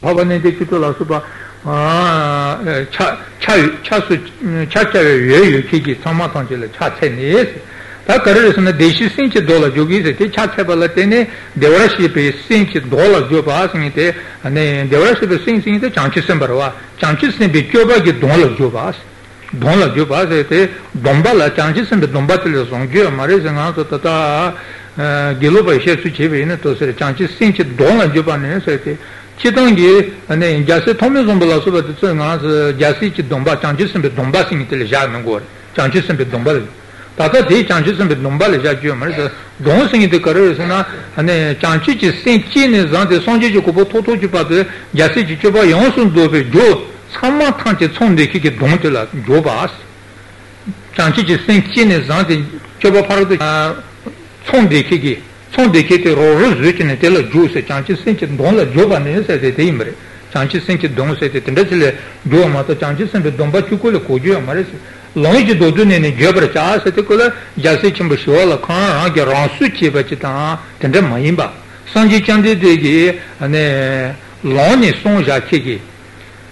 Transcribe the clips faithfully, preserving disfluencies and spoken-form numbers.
바바네데 키톨라스바 아차 차수 차차의 예의 기기 사마탄질 차체니 다 거래에서는 대시신체 돌아 조기세 대 차체발 때네 대월시에 신체 돌아 조바스니 대 아니 대월시에 신신이 대 장치선 바와 장치선 비교바기 돌아 조바스 돌아 조바세 대 돔발라 장치선 돔바틀 송지어 말에서나 또다 길로바 셰수 제베는 또서 장치신체 돌아 조바네세 Chitangi, Jasi Tomi Zumbala Suba Titsu Nganaz Jasi Chi Domba, Chanchi Simbi Domba Singi Tili Jaa Nungor, Chanchi Simbi Domba Li. Tata Ti Chanchi Simbi Domba Li Jaa Juyo Marisa, Dong Singi Ti Karir Sina, Chanchi Chi Sing Chi Ni Zante, Sonji Chi Kupo Toto Chi Pati, Jasi Chi Chiba Yonsun Dobe Jo, Sama Tanchi Tsonde Ki Ki Dong Tila Jo Baas. Chanchi Chi Sing Chi Ni Zante, Chiba Parado Tsonde Ki Ki. Sonde che te roru zuci ne te la giuse, chanci senci don la giova ne se te imbre, chanci senci don se te tende se le giova mato, chanci senci don ba ciuco le cogiu amare se, longi dodu ne ne giobra cha se te cola, già se cimbo sciò la can anche ransu ciba cita, tende ma imba, sanji chandi degi, ane loni sonja chigi,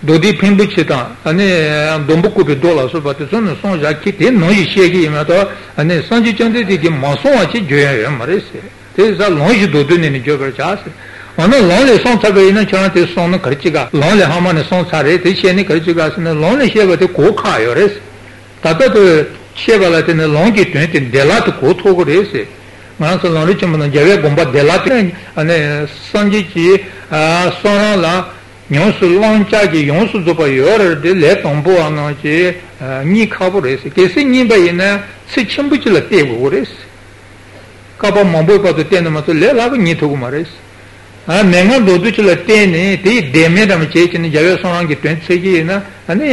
dodi pimbu cita, ane dombu cupi dola su bate, sono sonja chiti, noi sceghi mato, ane sanji chandi degi ma sonja ci gioia amare se. तेज़ा लॉन्च दो दिन नहीं जो बर्चास अने लॉन्च ऐसा तबे इन्हें चलना तेज़ सोना खर्चेगा लॉन्च हमारे सोन सारे तेज़ शेनी खर्चेगा इसने लॉन्च शेव ते कोखा है और इस तातो तो शेव वाला तेने लॉन्च की तुने ते देलात कोत होगो रेसे मानस लॉन्च चमना जवे गुंबा देलात अने संजी की सोना ला योंसु लॉन्चा की योंसु जो पर योर दे ले तंबो आना ची नी खाबो रेसे कैसे नी भाई ने सिचंबु चला तेवो रेसे kāpā māmbū kātū tēnā mātū lē lāpa ngī thūku mā rēs mēngā dōdū chila tēnē tē dēmē rāma chē chēnē jāyā sōrāṅ kī tēn tsē kī yinā anē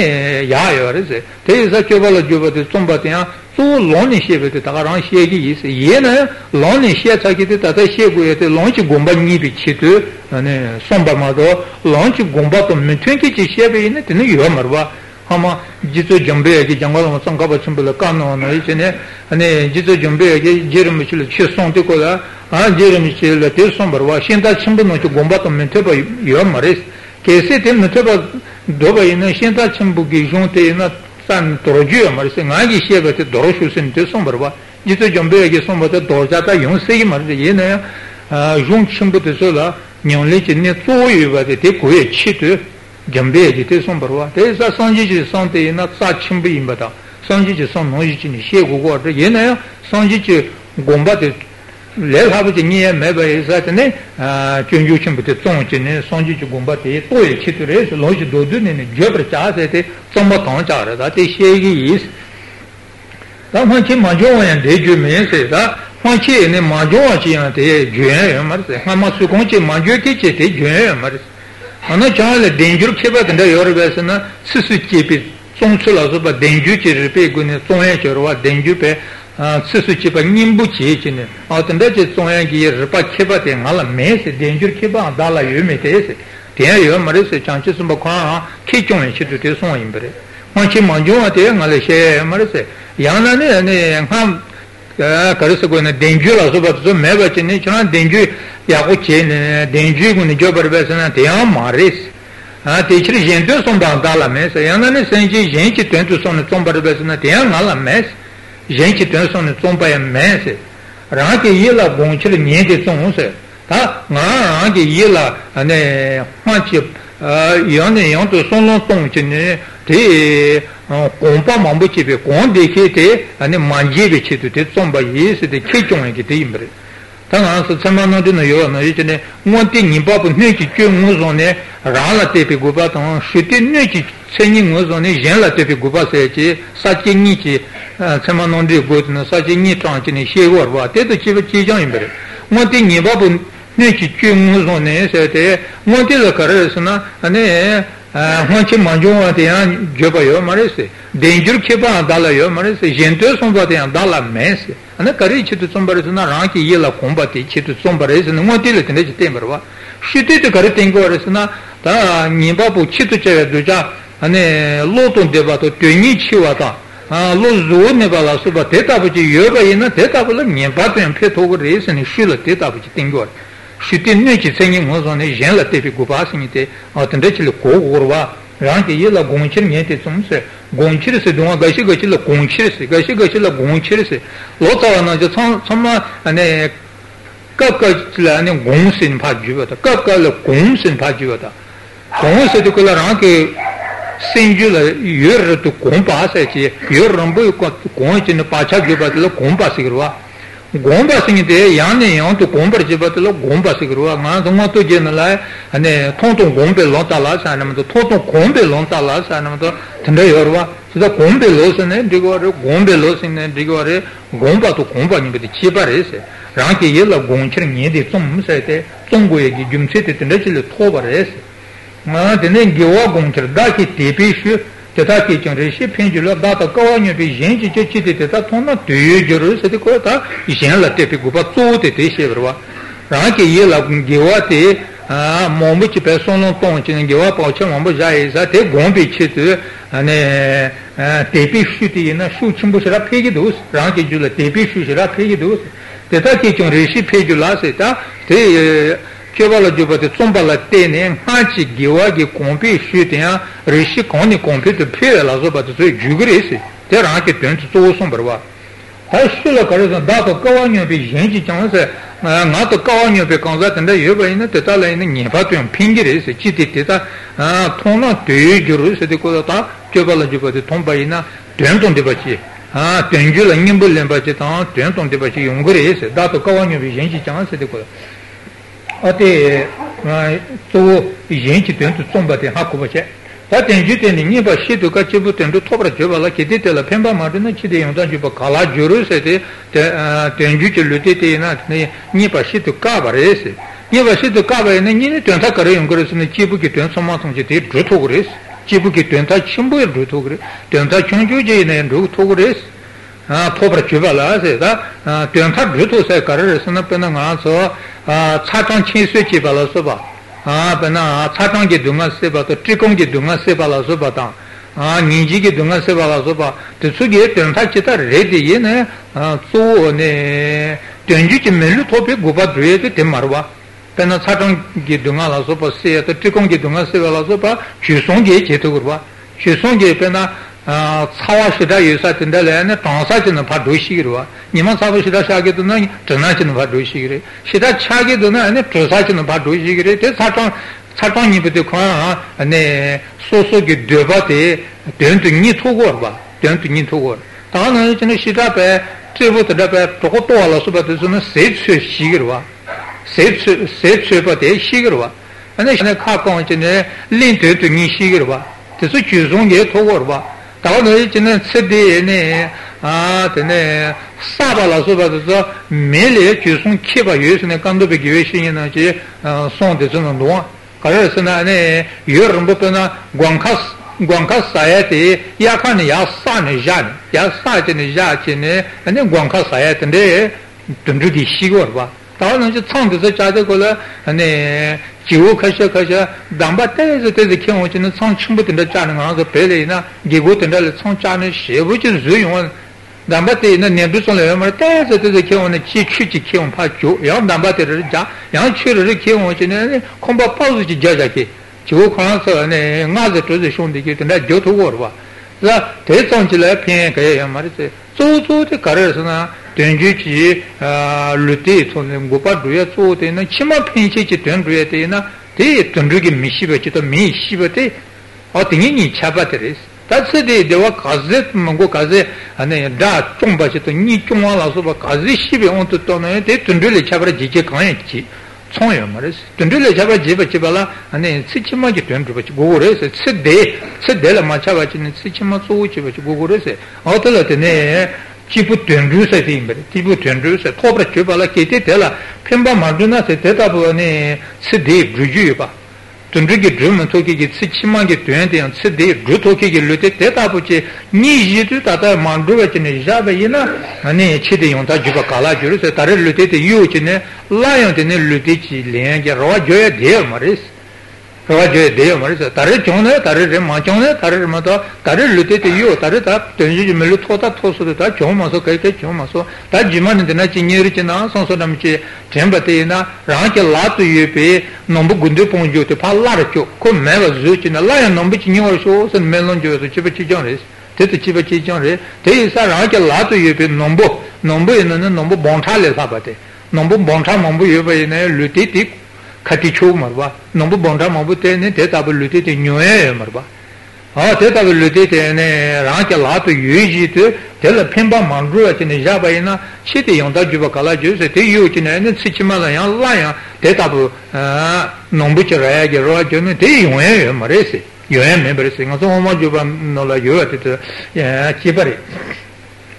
yā yā rēs tē sā chōpa lā chōpa tē tsōmbā tē yā sō lōni shē pē tē tā kā rāng shē kī yīs yē nā lōni shē tsā kī tē tā tā shē gu yā tē lōni chī gōmbā ngī pī chī tū sōmbā mā tō lōni chī gōmbā tō mē tūn kī chī shē pē yinā tē nē yō mā rūpa hama jitso jambe ki jangwa lama tsangkaba chimbala kano wana ichi ne ane jitso jambe ki jerimi chila chi sonti kola ana jerimi chila te sombarwa shinta chimbano chi gomba to menteba yuwa maris kese te menteba doba ina shinta chimbu ki yonte ina san toroju yuwa maris nga ki sheba te doroshu sin te sombarwa jitso jambe ki sombata dorjata yon segi maris yena yon chimbu te sola nyonle chi ne tso yuwa te te kuwe chi tu jambe ji te sombarwa te sa sanji ji sante ina sa chimbu imbata sanji ji san noji ji ni she gogo de yena ya sanji ji gomba de le habu ji ni me ba isa te ne kyungyu chimbu te tong ji ne sanji ji gomba te to e chi ture loji do du ne ne jebra cha se te somba tong cha ra da te she gi is da ma chi ma jo yan de ju me se da ma chi ne ma jo chi yan te ju yan mar se ma su kon chi ma jo ki chi te ju yan mar se ana chale danger kheba ganda yor besna sisu chepi tsongchu la so ba danger che pe gune tsongya che ro danger pe sisu chepa nimbu che che ne atanda che tsongya gi rpa kheba te ngala me se danger kheba dala yeme te se te yo mare se chanche sumba kha ki chong che tu te song imbre ma che manjo te ngale she mare se yana ne ne ham karisa gune danger la so ba so me ba che ne chana danger yaku che denju guni jobar besana teya maris techri jendu somdan dala mes yanane senji jenchi tentu sonu sombar besana teya ngala mes jenchi tentu sonu sombaya mes rake yela gonchil nyede sonse ta nga rake yela ane hanchi yone yonto sonlon tongchi ne te kompa mambu chibe kon deke te ane manjebe chitu te sombayi se te kechonge ki te imbre ताना सचमान न दिन यो न इचने मोंते निबा प ने कि क्यों मोजोने राला तेपे गुबा तो शते ने कि सेनि मोजोने जेला तेपे गुबा से कि साके नि कि सचमान न दे गोत न साके नि टांके ने शेवर वा ते तो कि कि जान बरे मोंते निबा प ने कि क्यों मोजोने सेते मोंते ल करे सना अने होंचे मांजो आते यहां जब यो मारे से डेंजर के बा डाला यो मारे से जेंतो सोंबाते यहां डाला में से अने करी छितु सोंबरे सुना रां की ये ला कोंबाते छितु सोंबरे से नोते लेते ने तेमरवा छितु तो करे तेंगो रे सुना ता निबा पु छितु चवे दुजा अने लोटो देबा तो तेनी छिवाता हां लो जो ने बाला सुबा तेता बची यो बा इना तेता बोल निबा तो हम फे तो रे से ने शिल तेता बची तेंगो Singular, you're to compass, you're rumble, conch in the Pacha Gibatlo, compassigrua. Gombassing day, Yanni on to Gomba Gibatlo, Gombasigrua, Mazomato Genala, and a Tonto Gombe Lontalas, and the Tonto Gombe Lontalas, and the Tendayorva, so the Gombe Los and Digore, Gombe Los in Digore, Gomba to Company with the cheaper is Ranky Yellow Gonchering needed some sete, some way, Jim City, and actually Tober is. Ma denen gewa gongter da ki tepish teta ki chenreshi penjula da ta kawanya bi jenji che chite teta tonna de jero se de kota isen la tepi guba tu te te shebrwa ra ki ye la gewa te mombu chi personno ton chen gewa paucha mombu jai za te gombi chite ane tepish ti na shu chimbu sera phegi dos ra ki jula tepish sera phegi dos teta ki chenreshi phejula se ta te Chevala Jubati Tsumbala Tene, Hanchi Giwagi Compi, Shooting, Rishi Connie Compi, the Pila Zobat, Jugresi, Teraki Pent to Somberwa. I still a correction, Data Kawanya, Vigenji Chance, not a Kawanya, Pekanzat, and the Yuba in the Tetala in the Nepatun Pingiris, Chitita, Tona, Tejurus, the Kodata, Chevala Jubati Tombaina, Tenton de Bachi, Tengula Nimbul and Bachetan, Tenton de Bachi, Ungres, Data Kawanya, Vigenji Chance, the Koda. Até tu gente dentro do sombra tem hakubache tá tem gente ninguém baixi do cativo tendo tobra jeba lá que dite lá pemba marina que de onda jeba cala juro se te tem gente lute te na nem nem baixi do cabra esse nem baixi do cabra nem nem tenta correr um correr se nem tipo que tem somas um jeito de togres tipo que tenta chumbo de togres tenta chumbo de nem do togres ah tobra jeba lá se tá tenta bruto se correr se na pena ganso Ah, Chatan Chinsuchi Balasuba. Ah, Bana, Chatangi Duma Sebata, Trikongi Duma Sebalazubata. Ah, Ninjigi Duma Sebalazuba. The Sugi Tentachita ready in a so on a Tenjuchi Melutopi Gubat Rede Temarwa. Bana Chatangi Duma Lazuba say at the Trikongi Duma Sebalazuba, Chisongi Cheturwa. Chisongi Pena. Sawashida is at the land, Tansatan of Padushirua. Niman Savashida Shagiduna, Tanatan of Padushiri. Shida Chagiduna and the Trosatan of Padushiri, Satan with the Kwana and a Soso Gidovate, don't need to work, don't need to work. Tana is in a Shidape, Tribute Tohoto, Alasubatizuna, Sage Shirua, Sage Shirpate Shirua, and a car continent linked to Nishirua. The Suchizung get to work. Tawde जिन्हें सिद्धि ने आ तने साबाला सुबह तो मेले चुसुं क्या बायोस ने कंदो पे गिवेशी ना जी सों देते ना लोग कारण से ना ने यूरोप पे ना गुंकास गुंकास सायते या खाने या साने जाने या साचे ने जाचे ने अने गुंकास सायते ने तुम जो दिशीगोर बा तावड़े जो चांद से जाते कोले अने Jiu Kasha Kasha, Damba Tays, the King, which in the Song Chumbut in the China, the Pelina, Gigut and the Song China, which is Zuyon, Dambate in the Nebuson, the King on the Chichi King Pachu, Young Dambate, Young Children, King, which in any combat positive Jajaki, Jiu Council and another to the Shun, the Git and that Joto Warwa. The Tetson Jilapian Kayamari, so to the Karazana. Tenjuchi Lutti from Gopa Duyato in a Chima Pinchi Tendriatina, they Tendrigi Mishivachita, Mishivate, or Tingini Chabateris. That's the day they were Kazet Mangokaze and a da Chumbachito, Nikumala Soba Kazishibi on to Tona, they Tendrili Chabaji Kanchi, Soyamaris, Tendrili Chabajiba Chibala, and then Sichimaji Tendrich Gores, it's a day, Sedela Machavachin, Sichimatsuchi, which Gores, Autolatine. Tipo Tendrus at Timber, Tipo Tendrus at Cobra Chubala Kitella, Pemba Maduna, the Tetabone, Sede, Brujuba. Tundrigi drum and Toki get Sichimangi twenty and Sede, Drutoki Lute, Tetabuce, Niji Tata, Mandruach and Jabayina, and a Chidi on Tajubacala, Jurus, a Tarel Lute, Uchine, Lion, and Lutici, Liang, Roger, dear Maris. Katicho marwa, nombu bonda mabu tene, tetabu lutete nyue marwa. Ah, tetabu lutete ne, ranke lato yuji tu, tela pimba mandruwa tene, jabayina, chete yonda juba kala juse, te yu tene, ne tsichimala yang la yang, tetabu nombu chiraya ge roa june, te yue marese, yue mebrese, ngaso oma juba nola yue tete, chibari.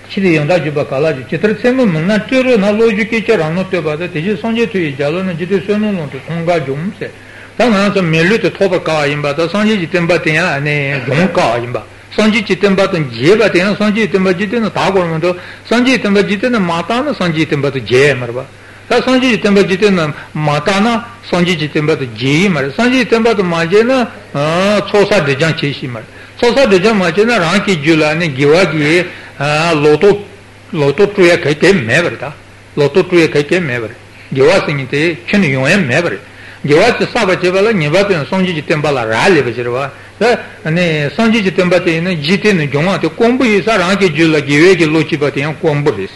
Chidi yanda juba kalaji, chitra tsema mna tiro na loju kecha rano te bada, teji sanje tuyi jalo na jite seno lontu, songa jumse. Tanga nasa melu te toba kaa imba, ta sanje jitemba tenya ane jom kaa imba. Sanje jitemba ten jeba tenya, sanje jitemba jite na tagor mendo, sanje jitemba jite na mata na sanje jitemba tu je marba. Ta sanje jitemba jite na mata na sanje jitemba tu je marba. Sanje jitemba tu maje na chosa dejan cheshi marba. Chosa dejan maje na rangi jula ne giwa giye, loto loto truya keke mever ta loto truya keke mever gewa singite chen yoem mever gewa tsa ba chebala nyeba pe sonji jitembala rale bejirwa ne sonji jitembate ne jitene jonga te kombu isa ranke jula gewe ge lochi bate yan kombu ris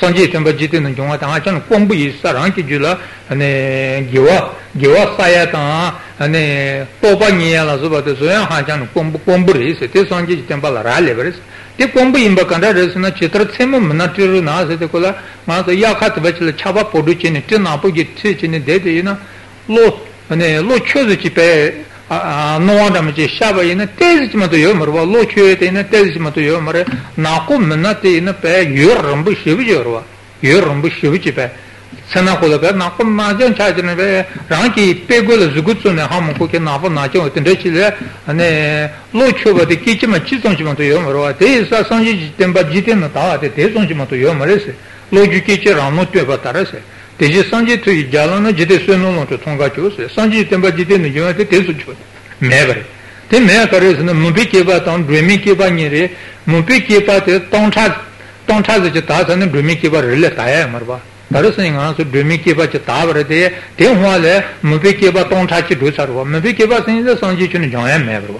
sonji jitemba jitene jonga ta chan kombu isa ranke jula ne gewa gewa saya ta ne toba nyela zubate soya ha chan kombu kombu ris te sonji jitembala rale beris ते कोंबे इंबा कंडा रेसना चित्रत्से में मनाटिरो ना से ते कोला मां तो या खात बचले छाबा पोडु चिने ते नापो गिथे चिने दे दे ना लो ने लो छोजु चिपे नोवांडा में छाबा ये ने तेज में तो यो मरवा लो छे ते ने तेज में तो यो मरे नाको मनाते ने पे यो रंबु शिव जोरवा यो रंबु शिव चिपे सना कोला पे नाको माजन छाजने पे रांकी पे गोल जुगुत्सो ने हम को के नापो नाचो ते चिले ने लोचोबा de kichima chizonjima to yomro ate sa sanji temba jiten ta ate te sonjima to yomrese loju kiche ramo te batarese te je sanji to jalana jide suno to tonga chose sanji temba jiten no yomate te sonjima mebre te me karese no mubi ke ba ton dremi ke ba nyere mubi ke pa te tongcha tongcha je ta san dremi ke ba rela ta ya marwa darusni nga so dremi ke ba che ta brate te hwale mubi ke ba tongcha che do sarwa mubi ke ba sanji chune jaya mebre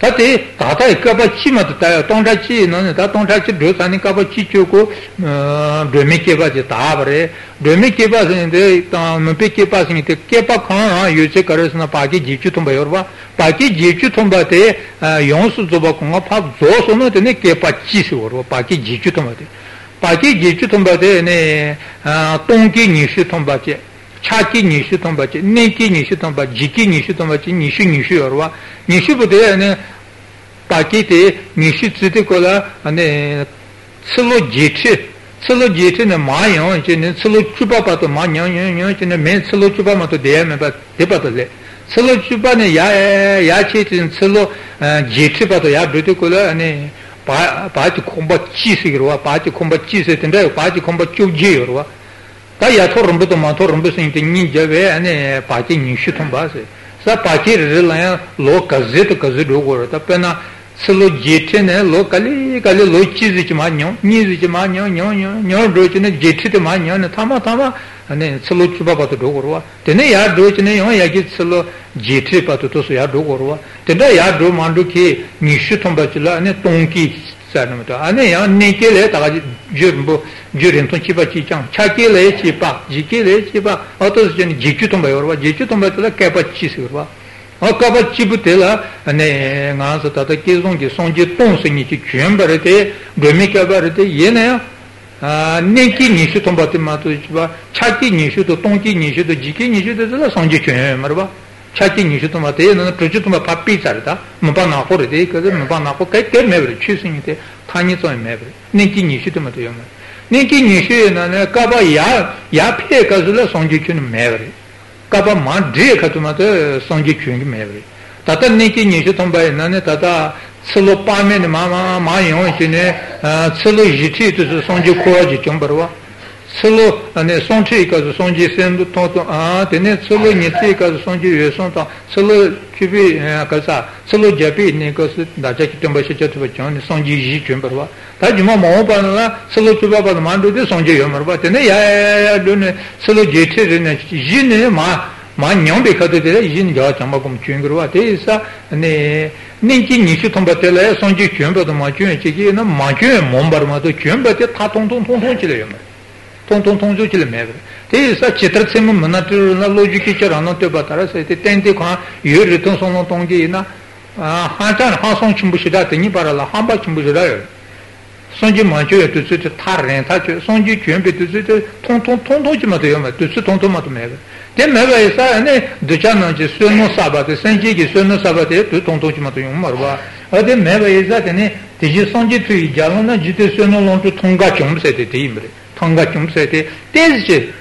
ताते ताता एक कपा ची मत ताया तोंडा ची नॉने ता तोंडा ची ढोसा ने कपा ची चोको ढोमी के पास ताबरे ढोमी के पास इंदे ताम पे के पास इंदे के पा कहाँ यूज़ करेस ना पाकी जीचु तुम भाई और बा पाकी जीचु तुम बाते यौंसु जोबा कुंगा फाब जोश उन्हें तो ने के पा ची से और बा पाकी जीचु तुम बाते पाकी जीचु तुम बाते ने तोंकी निशु तुम बाते chaki nishu tombachi, neki nishu tombachi, jiki nishu tombachi, nishu nishu yorwa. Nishu bude taki te nishu tsiti kola tsilo jitsi, tsilo jitsi ne maa yon, tsilo chupa pato maa yon yon yon, men tsilo chupa mato deya me pato le. Tsilo chupa ne ya chi tsilo jitsi pato ya dhruti kola paati khomba chi sikirwa, paati khomba chi sikirwa, paati khomba chubji yorwa. ता या तो रंबे तो मातो रंबे सिंह तो नी जबे अने पाची निश्चित हम बासे सब पाची रे लाया लोग कज़े तो कज़े ढोगो रहता पैना सलो जेठे ने लोग कली कली लोग चीज़ इच मान्यो नीज़ इच मान्यो न्यो न्यो न्यो ढोचे ने जेठे तो मान्यो ने थामा थामा अने सलो चुबा पातो ढोगो रहा तेरे यार ढोचे ने यहाँ याकी सलो जेठे पातो तो सो यार ढोगो रहा तेरे यार ढो मांडो के निश्चित हम बचला अने तोंकी आने यहाँ नेके ले ताकि जुर्मो जुर्म तो चिपा चिचां चाके ले चिपा जिके ले चिपा और तो जन जिचु तुम भाई और बा जिचु तुम भाई तो ला कैपच्ची से और बा और कैपच्ची बुते ला अने यहाँ से ताता किसों के सोंजे तों से निचे चुन बरते ग्रमी क्या बरते ये नया नेकी निशु तुम बाते मातो चिपा चाके निशु तो तोंकी निशु तो जिके निशु तो ला सोंजे चुन मरबा चाकी निशु तो मते ये ना प्रचुत में पापी चलता मुबान नाको रहते ही कदर मुबान नाको कई कई मेवरे चीज़ नहीं थे थानी तो मेवरे नेकी निशु तो मते योंगे नेकी निशु ये ना ने कबा या या फिर कज़ुला संजीचुन मेवरे कबा मां ड्रे खत्म तो संजीचुन के मेवरे ताता नेकी निशु तो बाय ना ने ताता चलो पामे ने मामा मायों इतने चलो जिती तो संजीचुआ जितने Barwa solo ne sonci caso sonci sendo tanto ah tene solo niente caso sonci sono solo cibi casa solo giapi ne caso da che tempo c'è tutto facciamo sonci gi tempo va da giù ma mo pa la solo ciba pa ma do sonci io ma tene ya do ne solo gete ne gi ne ma ma non becca de gi già ma come cingrova te sa ne ninki nisu tombate la sonci cibo da ma ciu ci che na ma ciu mon bar ma do cibo te ta ton ton ton ci le Tonton tonzo ci le mevre. Te sa citra semu manatru na logici cerano te batara se te tente qua io riton sono tongi na ha tan ha son chimbushida te ni parala ha ba chimbushida yo. Sonji manjo yo tu tu tarren ta chu sonji chembe tu tu tonton tonto ci mate yo ma tu tu tonto mate mevre. Te mevre sa ne ducana ci sono sabate senji che sono sabate tu tonto ci mate yo marwa. Ade mevre sa te ne ti sonji tu jalona jite sono lonto tonga chomse te timbre. Tonga chumsete, tezje,